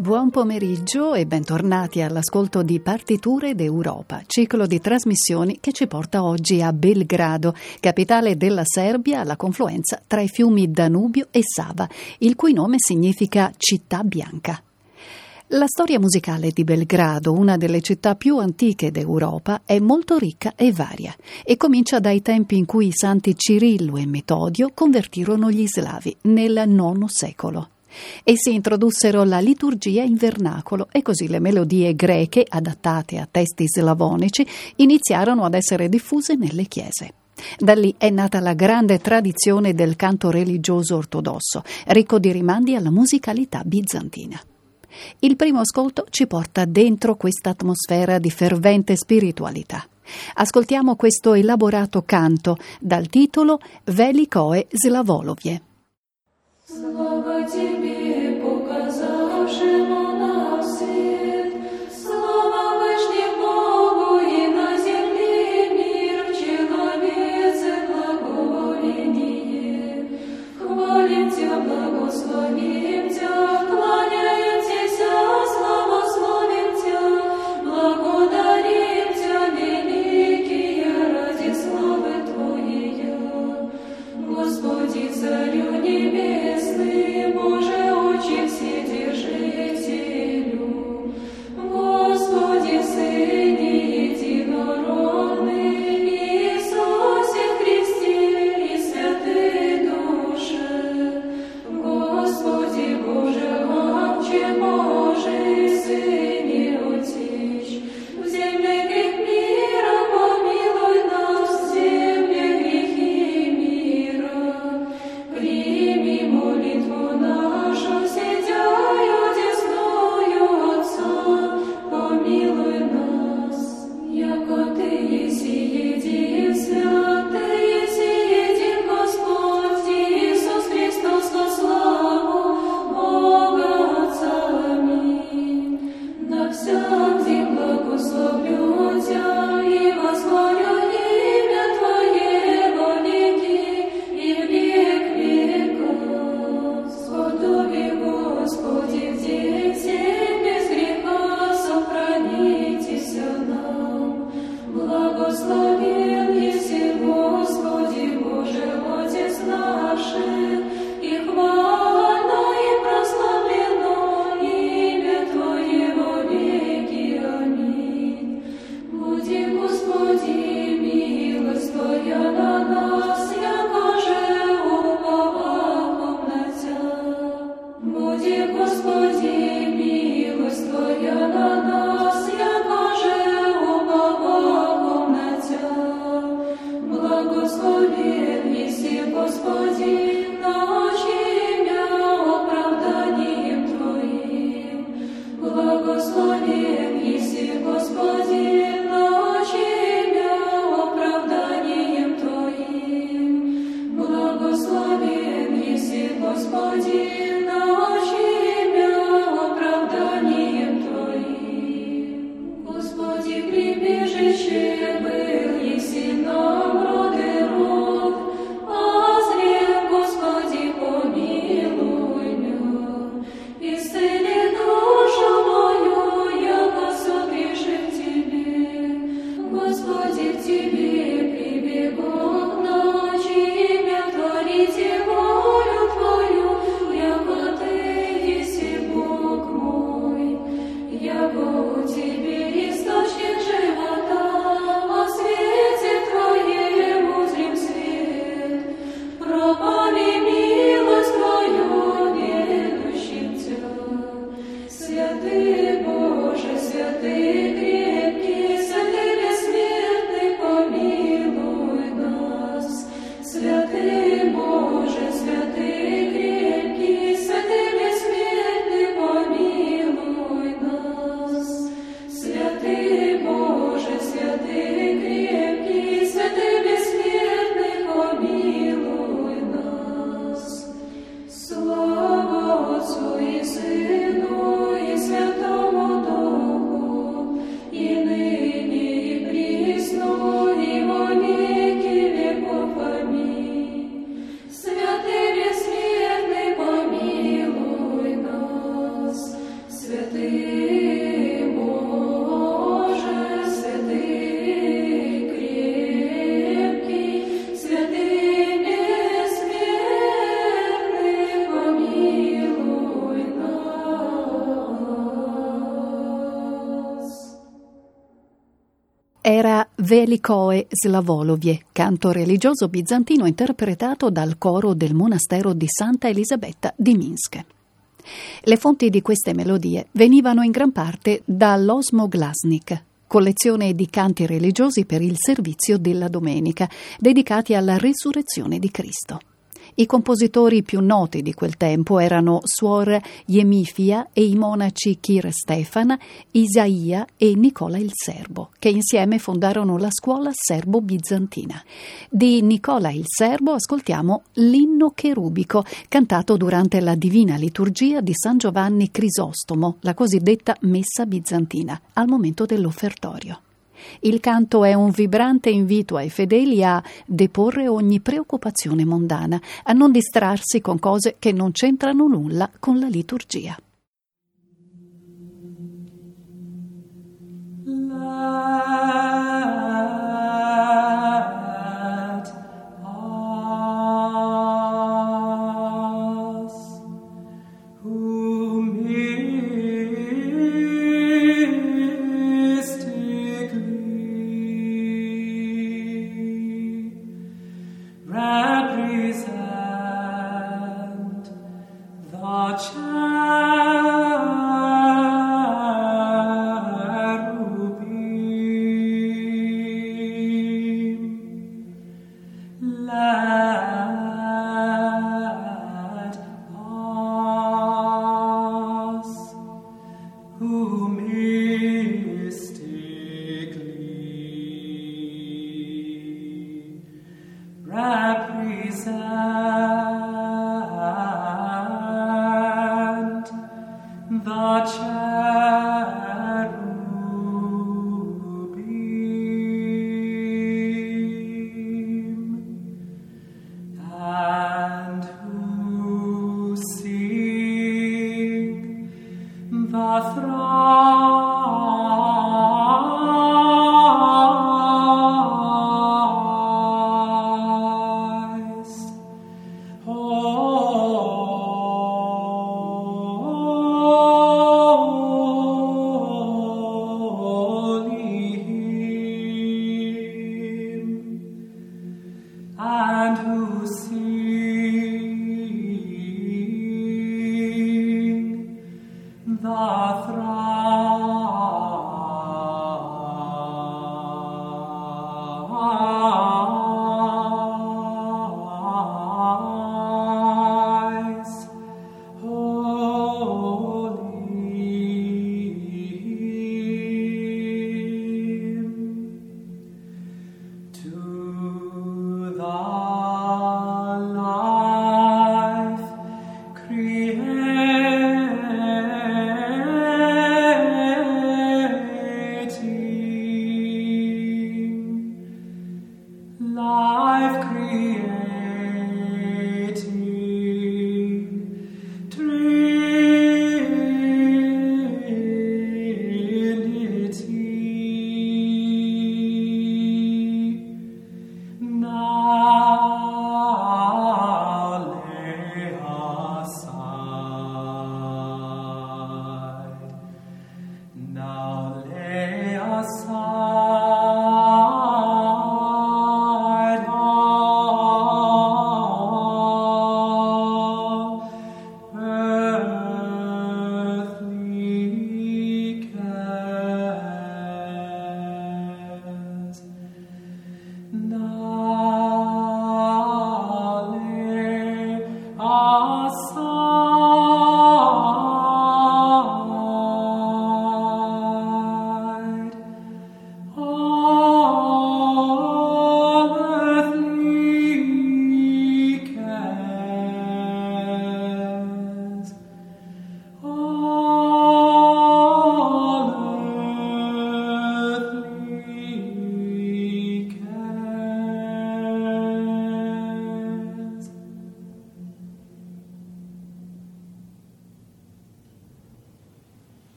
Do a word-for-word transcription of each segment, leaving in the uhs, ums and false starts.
Buon pomeriggio e bentornati all'ascolto di Partiture d'Europa, ciclo di trasmissioni che ci porta oggi a Belgrado, capitale della Serbia, alla confluenza tra i fiumi Danubio e Sava, il cui nome significa città bianca. La storia musicale di Belgrado, una delle città più antiche d'Europa, è molto ricca e varia e comincia dai tempi in cui i santi Cirillo e Metodio convertirono gli slavi nel nono secolo. Essi introdussero la liturgia in vernacolo e così le melodie greche, adattate a testi slavonici, iniziarono ad essere diffuse nelle chiese. Da lì è nata la grande tradizione del canto religioso ortodosso, ricco di rimandi alla musicalità bizantina. Il primo ascolto ci porta dentro questa atmosfera di fervente spiritualità. Ascoltiamo questo elaborato canto dal titolo Velikoje Slavolovie. Слава Тебе, показавшему нам свет, слава Вышнему Богу и на земле мир в человеце благоволение. Хвалим Тебя, благословим Тебя, кланяемся Тебя, славословим Тебя, благодарим Тебя, великие, ради славы Твоей. Господи, Царю небесный, Боже, очи Вседержителю, Господи, Сыне Единородный, Иисусе Христе и Святой Душе, Господи, Боже, Отче Божий, Сыне Отечь, в земле грех мира помилуй нас, в земле грехи мира, прими молитву. Святый крепкий, святый бессмертный, помилуй нас. era Velikoje Slavolovie, canto religioso bizantino interpretato dal coro del monastero di Santa Elisabetta di Minsk. Le fonti di queste melodie venivano in gran parte dall'Osmo Glasnik, collezione di canti religiosi per il servizio della domenica, dedicati alla resurrezione di Cristo. I compositori più noti di quel tempo erano suor Jemifia e i monaci Kir Stefana, Isaia e Nicola il Serbo, che insieme fondarono la scuola serbo-bizantina. Di Nicola il Serbo ascoltiamo l'inno cherubico, cantato durante la divina liturgia di San Giovanni Crisostomo, la cosiddetta messa bizantina, al momento dell'offertorio. Il canto è un vibrante invito ai fedeli a deporre ogni preoccupazione mondana, a non distrarsi con cose che non c'entrano nulla con la liturgia.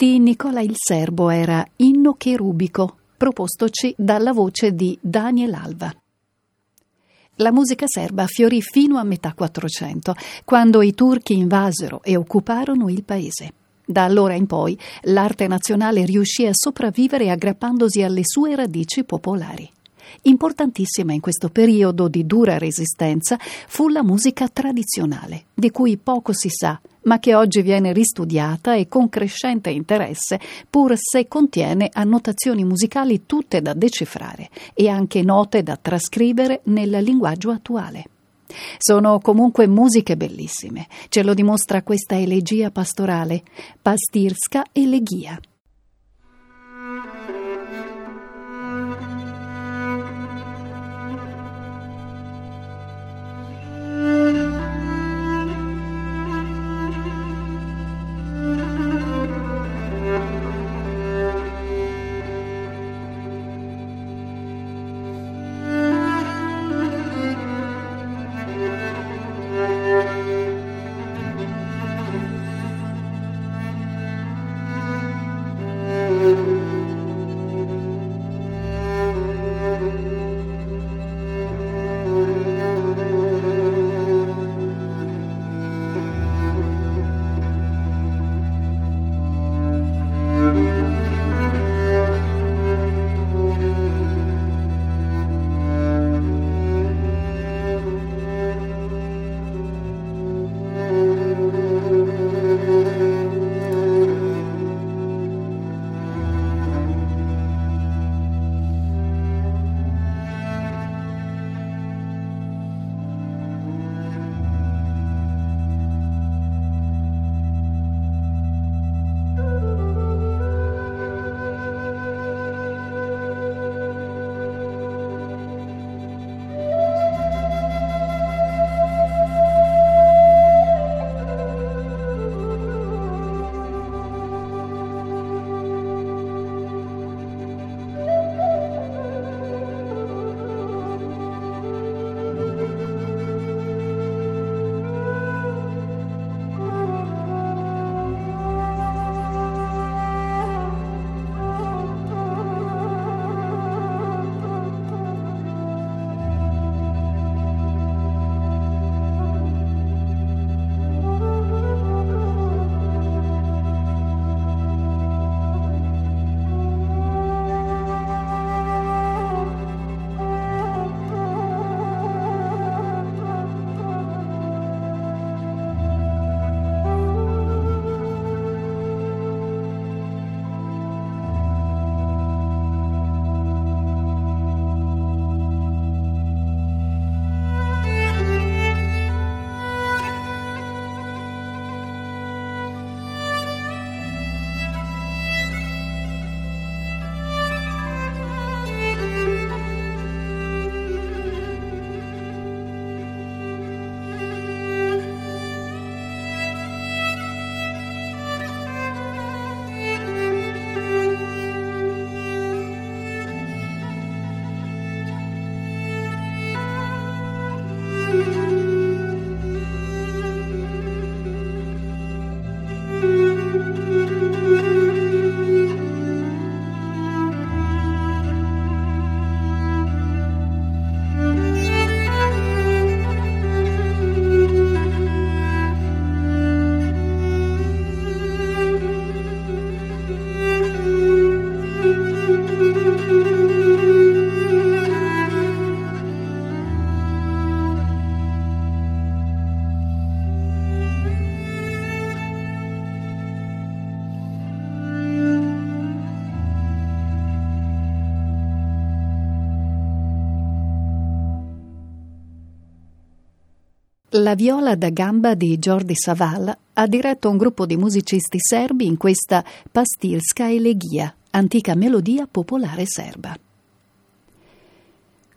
di Nicola il Serbo era Inno Cherubico, propostoci dalla voce di Daniel Alva. La musica serba fiorì fino a metà Quattrocento, quando i turchi invasero e occuparono il paese. Da allora in poi l'arte nazionale riuscì a sopravvivere aggrappandosi alle sue radici popolari. Importantissima in questo periodo di dura resistenza fu la musica tradizionale, di cui poco si sa, ma che oggi viene ristudiata e con crescente interesse, pur se contiene annotazioni musicali tutte da decifrare e anche note da trascrivere nel linguaggio attuale. Sono comunque musiche bellissime, ce lo dimostra questa elegia pastorale, Pastirska elegia. La viola da gamba di Jordi Savall ha diretto un gruppo di musicisti serbi in questa Pastirska elegia, antica melodia popolare serba.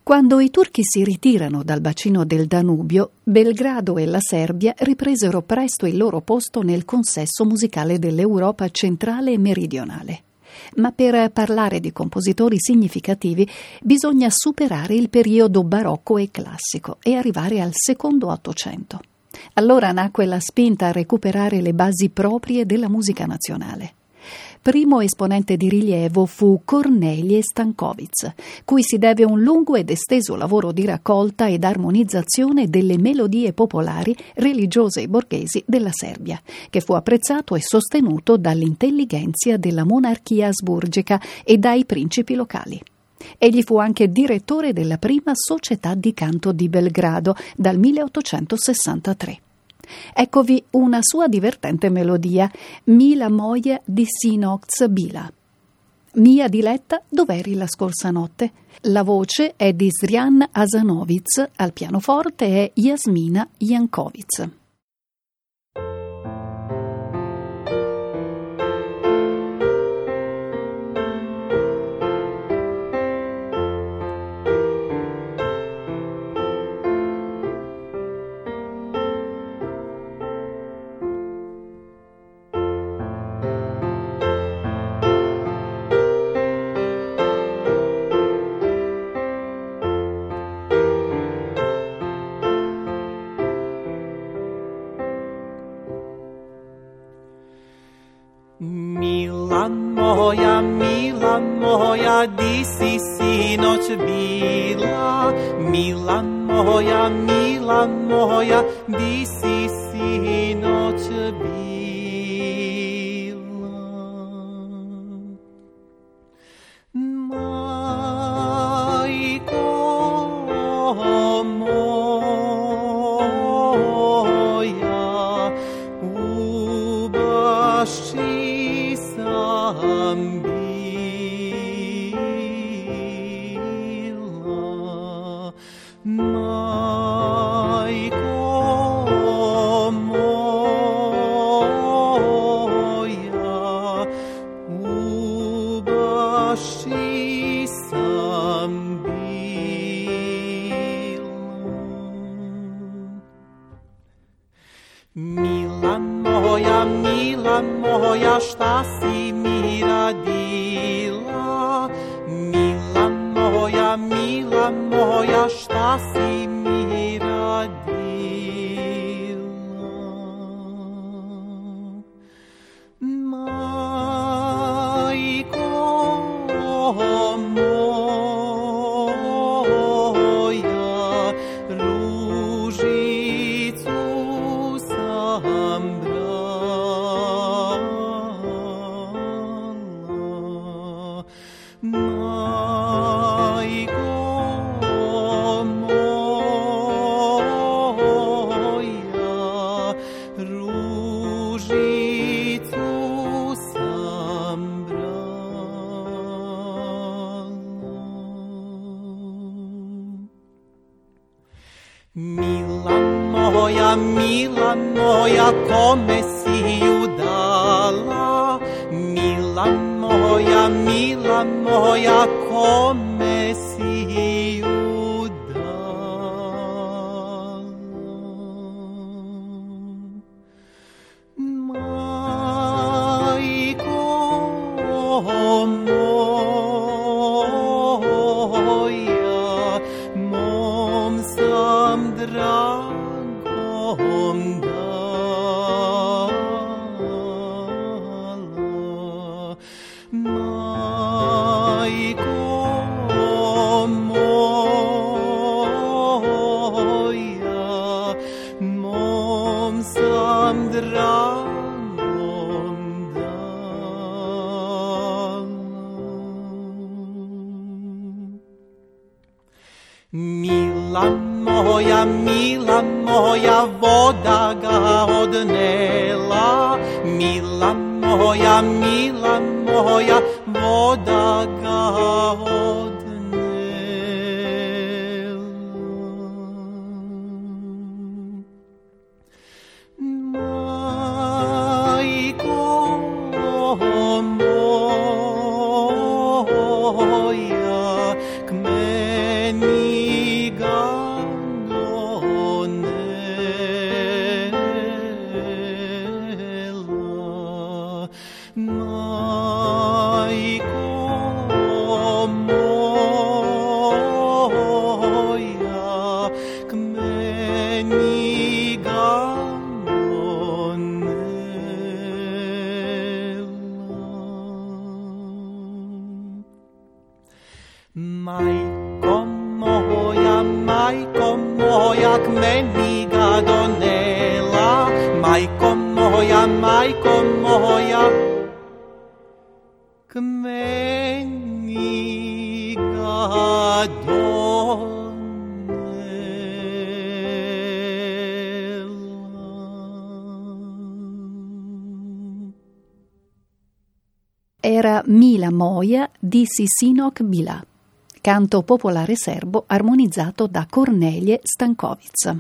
Quando i turchi si ritirano dal bacino del Danubio, Belgrado e la Serbia ripresero presto il loro posto nel consesso musicale dell'Europa centrale e meridionale. Ma per parlare di compositori significativi bisogna superare il periodo barocco e classico e arrivare al secondo Ottocento. Allora nacque la spinta a recuperare le basi proprie della musica nazionale. primo esponente di rilievo fu Kornelije Stanković, cui si deve un lungo ed esteso lavoro di raccolta ed armonizzazione delle melodie popolari, religiose e borghesi della Serbia, che fu apprezzato e sostenuto dall'intellighenzia della monarchia asburgica e dai principi locali. Egli fu anche direttore della prima società di canto di Belgrado dal milleottocentosessantatré. Eccovi una sua divertente melodia, Mila moja di Sinox Bila. Mia diletta, dov'eri la scorsa notte? La voce è di Srian Asanovic, al pianoforte è Jasmina Jankovic. Moja, mila moja, di si sinoć bila? Mila moja, mila moja, di si sinoć bila? Majko moja, ubaši šta si mi radila? Mila moja, mila moja, šta si mi radila? Majko moja, ružicu sam brala. Mila moja, kome si ju dala? Mila moja, mila moja, kome si ju dala? Majko moja, mom sam draga. Mila moja, mila moja, voda ga odnela. Mila moja, mila moja, voda ga odnela. Majko moja. moja k meni ga donela, majko moja, majko moja, k meni ga donela. Era Mila Moja di Sisinok Bila, canto popolare serbo armonizzato da Kornelije Stanković.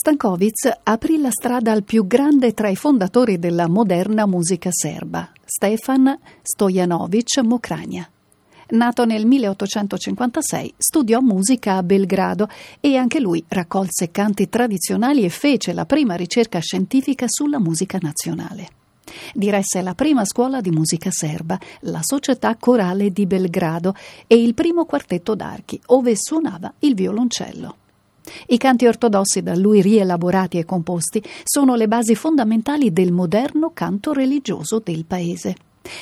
Stanković aprì la strada al più grande tra i fondatori della moderna musica serba, Stefan Stojanović Mokranjac. Nato nel milleottocentocinquantasei, studiò musica a Belgrado e anche lui raccolse canti tradizionali e fece la prima ricerca scientifica sulla musica nazionale. Diresse la prima scuola di musica serba, la Società Corale di Belgrado e il primo quartetto d'archi, ove suonava il violoncello. I canti ortodossi da lui rielaborati e composti sono le basi fondamentali del moderno canto religioso del paese.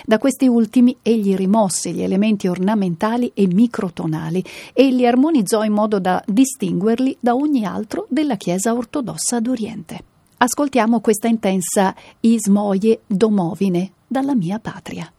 Da questi ultimi egli rimosse gli elementi ornamentali e microtonali e li armonizzò in modo da distinguerli da ogni altro della Chiesa ortodossa d'Oriente. Ascoltiamo questa intensa Izmoje domovine dalla mia patria.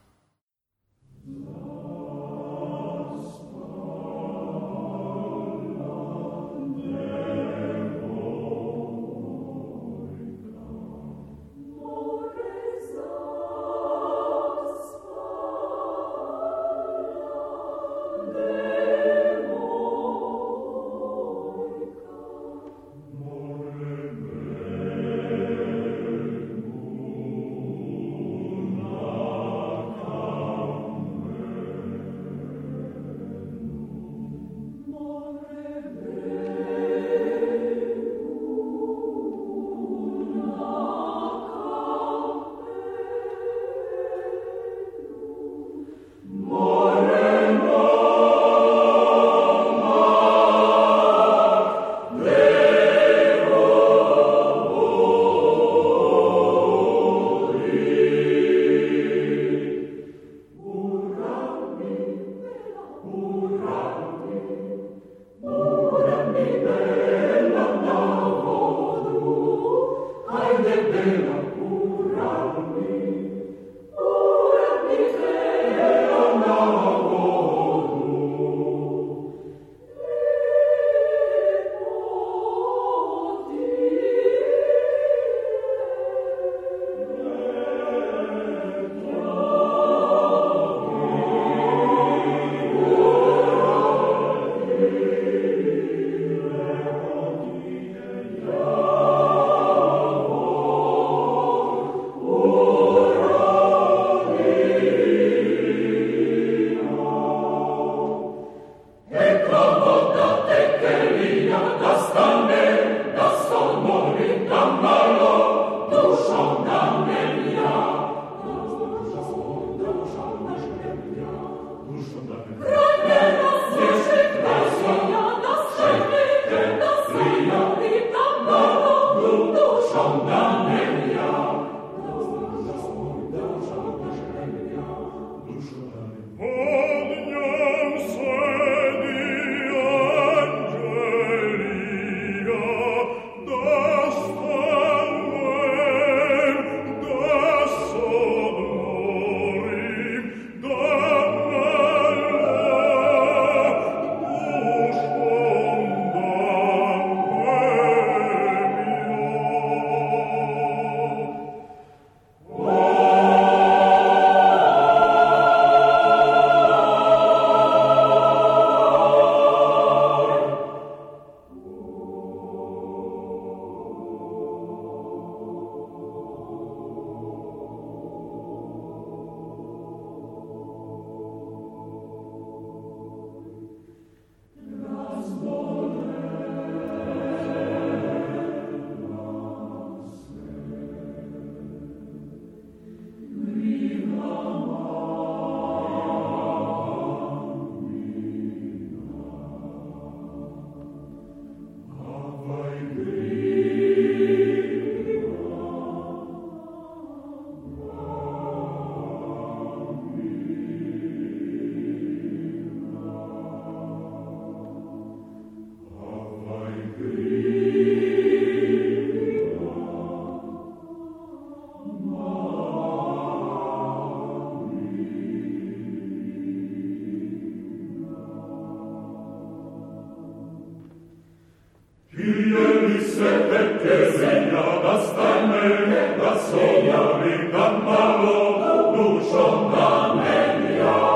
mi se perché segna da stare da sola mi cammalo dušom da menja.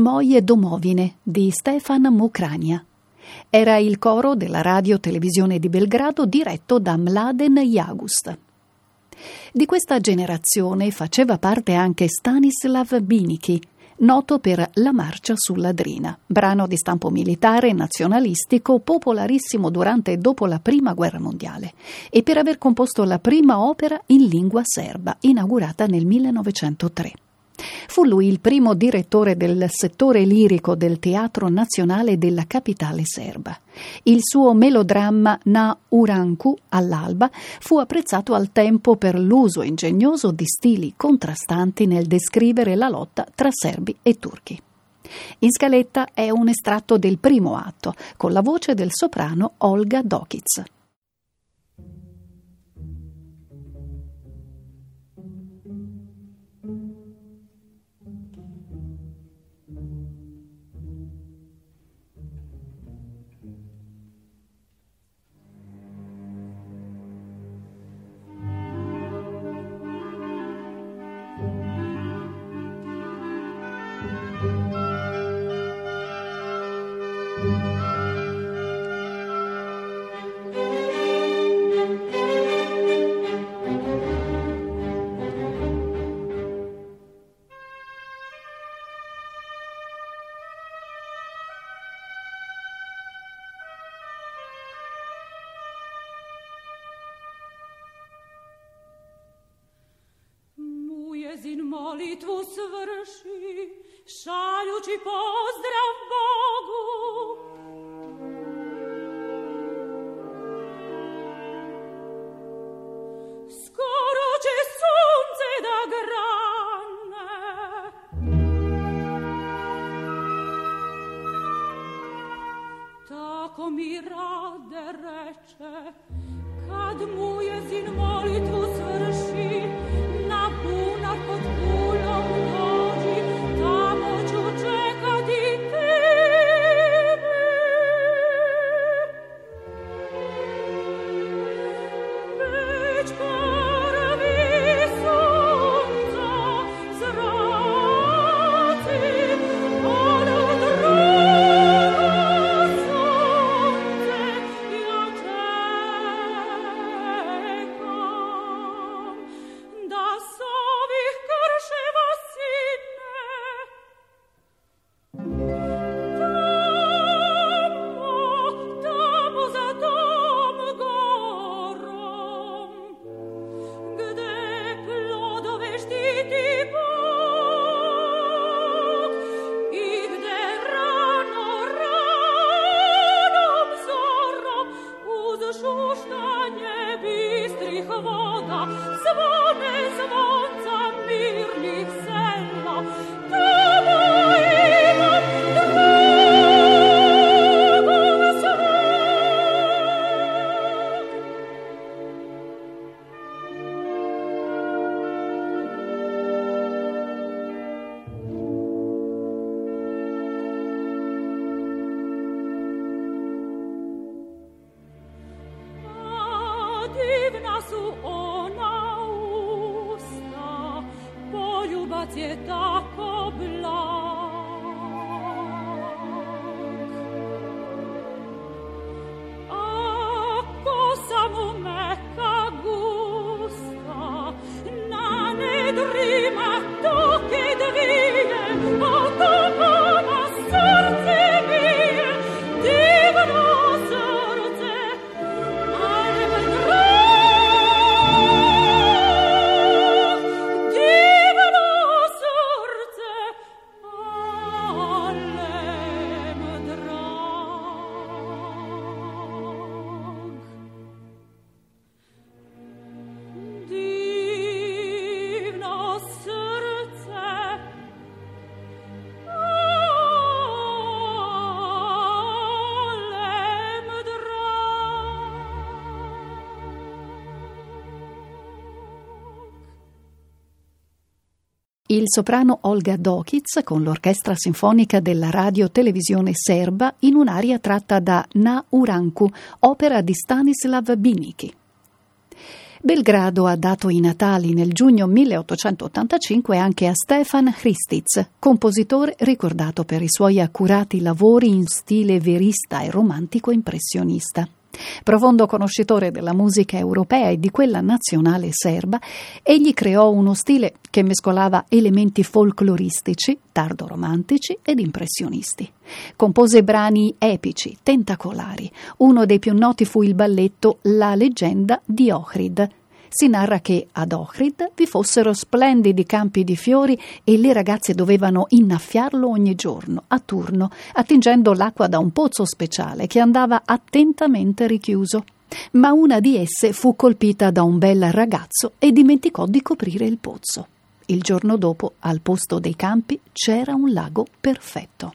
Moje domovine di Stefan Mokranjac. Era il coro della radio-televisione di Belgrado diretto da Mladen Jagust. Di questa generazione faceva parte anche Stanislav Binički, noto per La marcia sulla Drina, brano di stampo militare nazionalistico popolarissimo durante e dopo la Prima Guerra Mondiale, e per aver composto la prima opera in lingua serba, inaugurata nel millenovecentotre. Fu lui il primo direttore del settore lirico del Teatro Nazionale della capitale serba. Il suo melodramma Na Uranku all'alba fu apprezzato al tempo per l'uso ingegnoso di stili contrastanti nel descrivere la lotta tra serbi e turchi. In scaletta è un estratto del primo atto con la voce del soprano Olga Dokic. njezin molitvu svrši, šaljući pozdrav Bogu. Skoro će sunce da grane, tako mi rade reče, kad mu jezin molitvu svrši, na bunar pod puljom dođi, tamo ću čekati tebe. Već prvi sunca zraci, ono drugo sunce ja čekam, da s ovih krševa sine tamo, tamo za tom gorom, gde plodove štiti Bog i gde rano, ranom zorom uz šuštanje bistrih voda zvone zvonca mirnih sela. Tamo imam dragoga svog. A divna su ona usta, poljubac je tako blag. Ako samo meka gusta, na nedrima toke dvije, a topama srce mije, divno srce, ale me drag. Divno srce, ale me drag. Divno srce, ale me drag. Il soprano Olga Dokic con l'orchestra sinfonica della radio televisione serba in un'aria tratta da Na Uranku, opera di Stanislav Binički. Belgrado ha dato i natali nel giugno milleottocentottantacinque anche a Stefan Hristić, compositore ricordato per i suoi accurati lavori in stile verista e romantico impressionista. Profondo conoscitore della musica europea e di quella nazionale serba, egli creò uno stile che mescolava elementi folcloristici, tardoromantici ed impressionisti. Compose brani epici, tentacolari. Uno dei più noti fu il balletto La leggenda di Ohrid. Si narra che ad Ohrid vi fossero splendidi campi di fiori e le ragazze dovevano innaffiarlo ogni giorno, a turno, attingendo l'acqua da un pozzo speciale che andava attentamente richiuso. Ma una di esse fu colpita da un bel ragazzo e dimenticò di coprire il pozzo. Il giorno dopo, al posto dei campi, c'era un lago perfetto.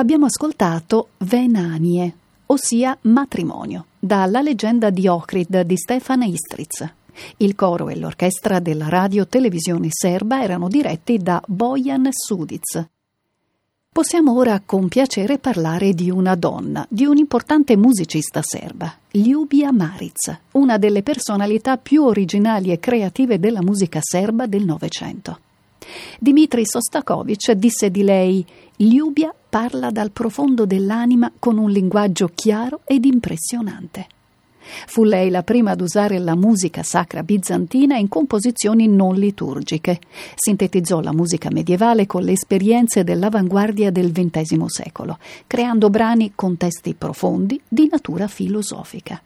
abbiamo ascoltato Venanie, ossia matrimonio, dalla leggenda di Ohrid di Stefan Hristić. Il coro e l'orchestra della radio televisione serba erano diretti da Bojan Suditz. Possiamo ora con piacere parlare di una donna, di un'importante musicista serba, Ljubica Marić, una delle personalità più originali e creative della musica serba del Novecento. Dmitri Šostakovič disse di lei: «Ljubica parla dal profondo dell'anima con un linguaggio chiaro ed impressionante». Fu lei la prima ad usare la musica sacra bizantina in composizioni non liturgiche. Sintetizzò la musica medievale con le esperienze dell'avanguardia del ventesimo secolo, creando brani con testi profondi di natura filosofica.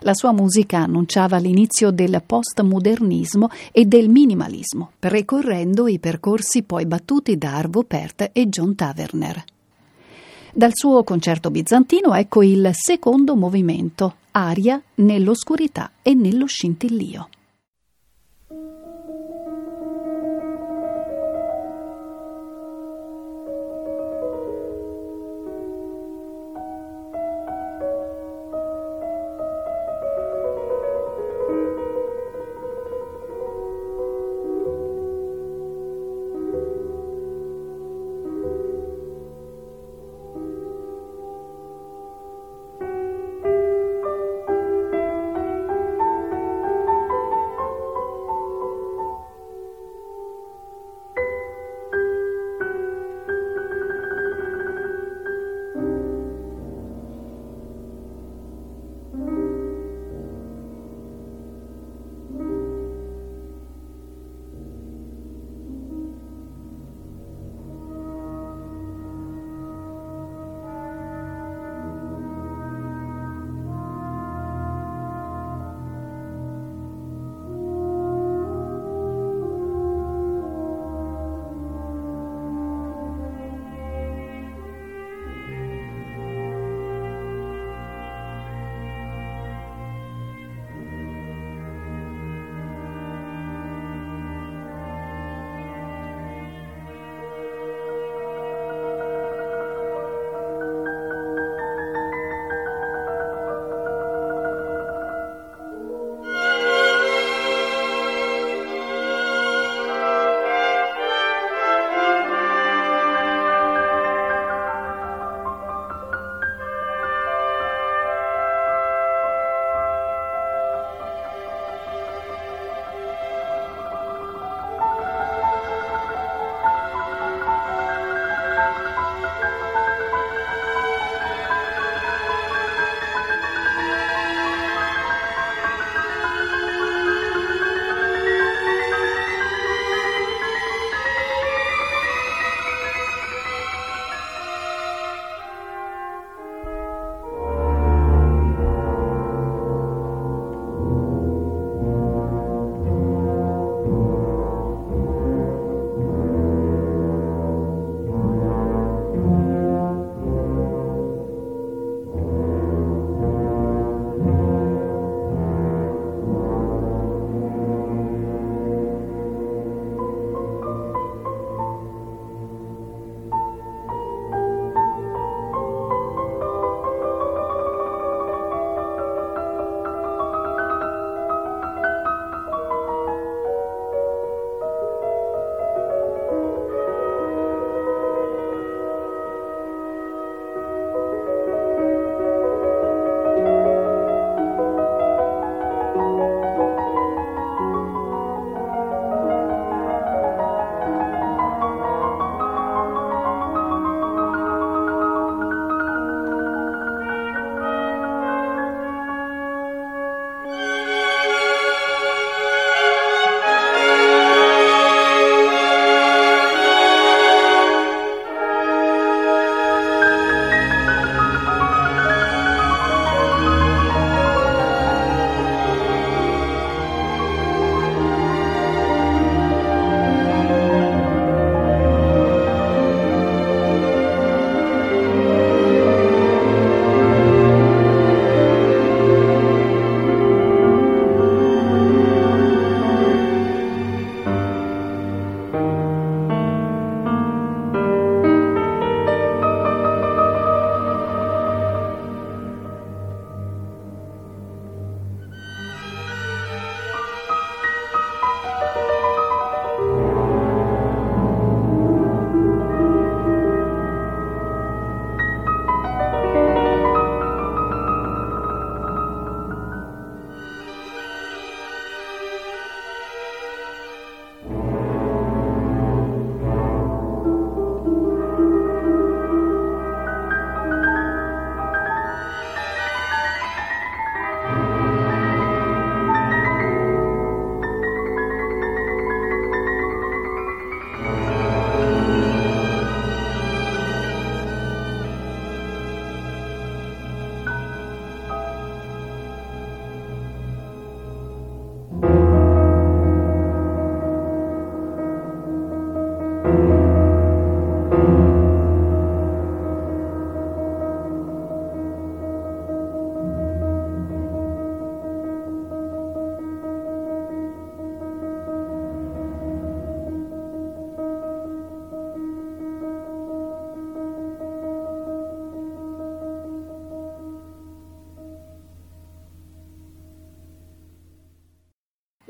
La sua musica annunciava l'inizio del postmodernismo e del minimalismo, percorrendo i percorsi poi battuti da Arvo Pärt e John Taverner. Dal suo concerto bizantino ecco il secondo movimento, Aria nell'oscurità e nello scintillio.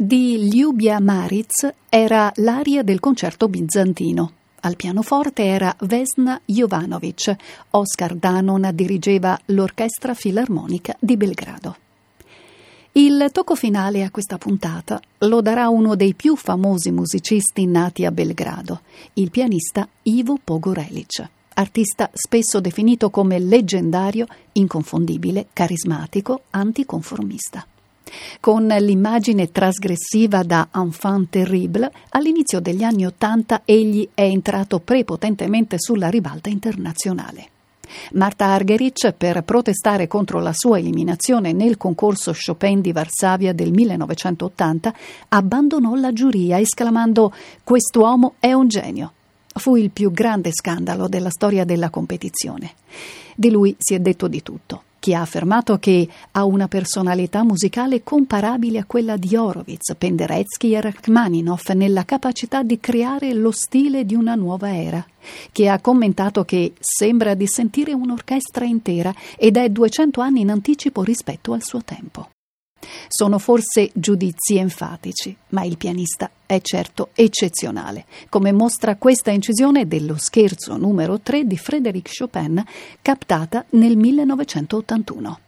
di Ljubica Marić era l'aria del concerto bizantino. Al pianoforte era Vesna Jovanović. Oscar Danon dirigeva l'Orchestra Filarmonica di Belgrado. Il tocco finale a questa puntata lo darà uno dei più famosi musicisti nati a Belgrado, il pianista Ivo Pogorelic, artista spesso definito come leggendario, inconfondibile, carismatico, anticonformista. Con l'immagine trasgressiva da enfant terrible, all'inizio degli anni Ottanta egli è entrato prepotentemente sulla ribalta internazionale. Marta Argerich, per protestare contro la sua eliminazione nel concorso Chopin di Varsavia del millenovecentottanta, abbandonò la giuria esclamando: «Quest'uomo è un genio». Fu il più grande scandalo della storia della competizione. Di lui si è detto di tutto. Chi ha affermato che ha una personalità musicale comparabile a quella di Horowitz, Penderecki e Rachmaninoff nella capacità di creare lo stile di una nuova era. Chi ha commentato che sembra di sentire un'orchestra intera ed è duecento anni in anticipo rispetto al suo tempo. Sono forse giudizi enfatici, ma il pianista è certo eccezionale, come mostra questa incisione dello scherzo numero tre di Frédéric Chopin, captata nel millenovecentottantuno.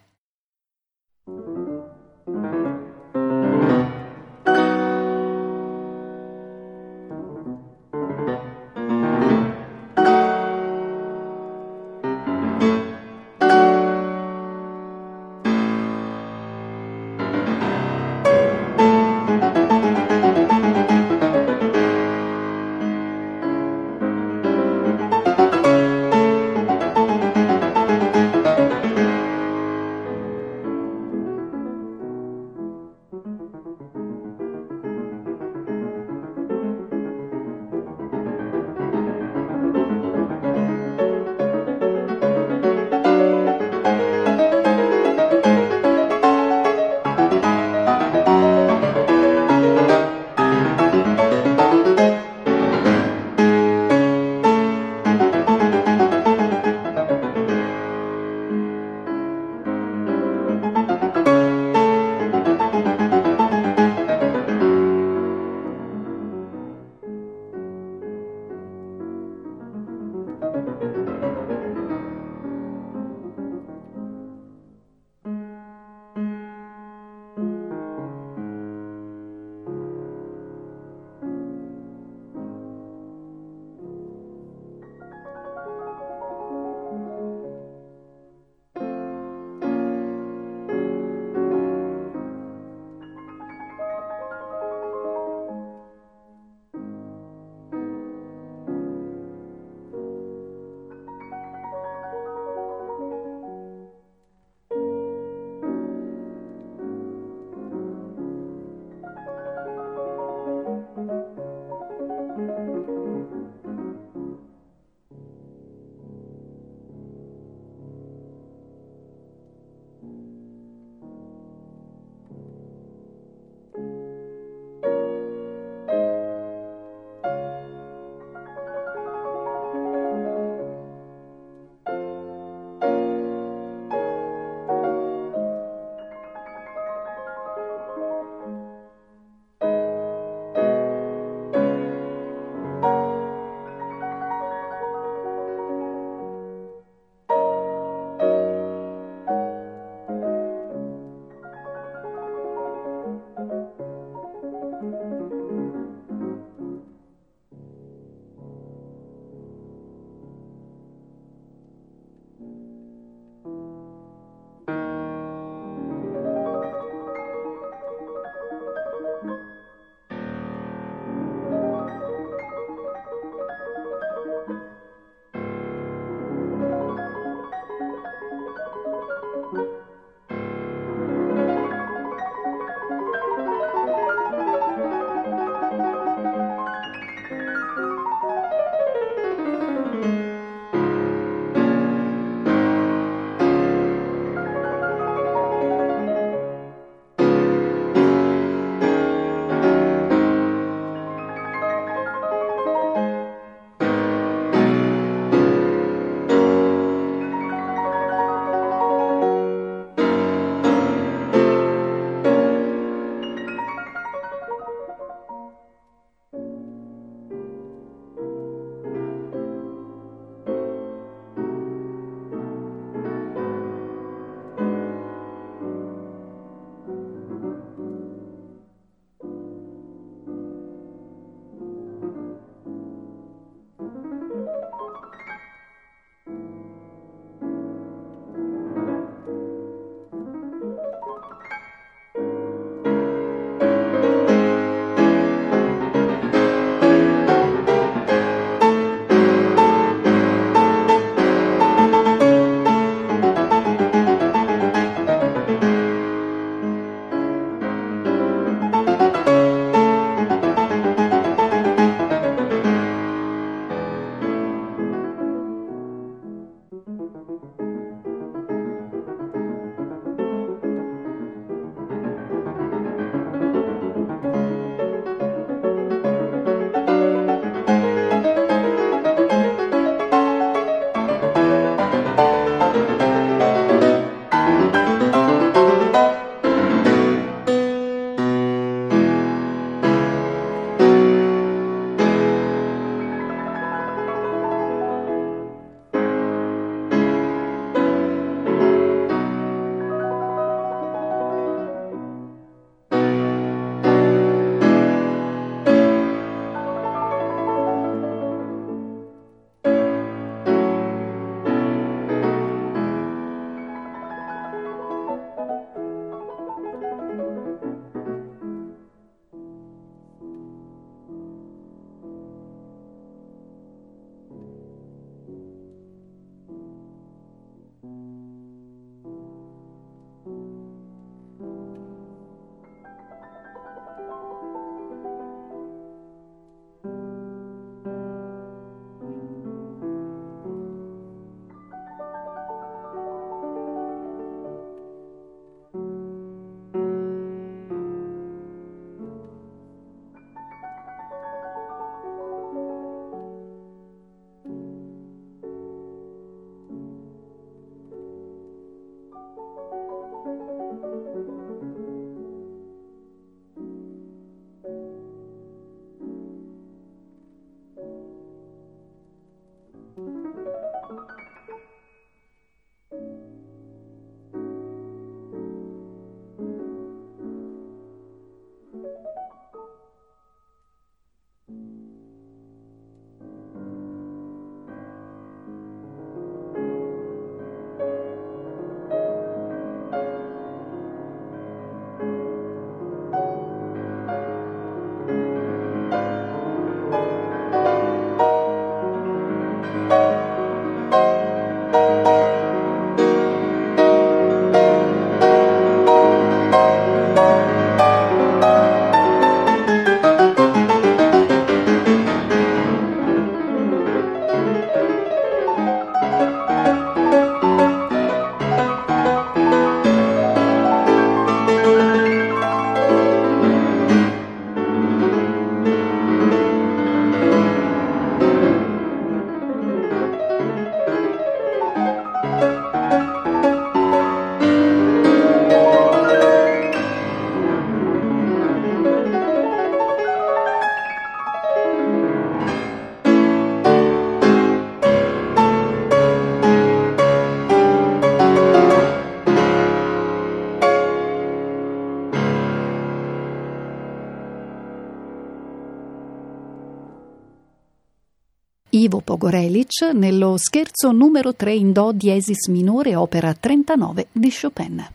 Ivo Pogorelic nello scherzo numero tre in do diesis minore opera trentanove di Chopin.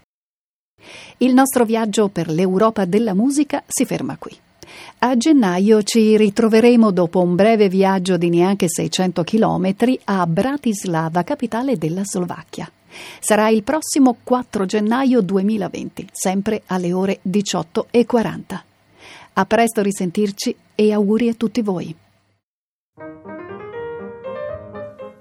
Il nostro viaggio per l'Europa della musica si ferma qui. A gennaio ci ritroveremo dopo un breve viaggio di neanche seicento chilometri a Bratislava, capitale della Slovacchia. Sarà il prossimo quattro gennaio duemilaventi, sempre alle ore diciotto e quaranta. A presto risentirci e auguri a tutti voi.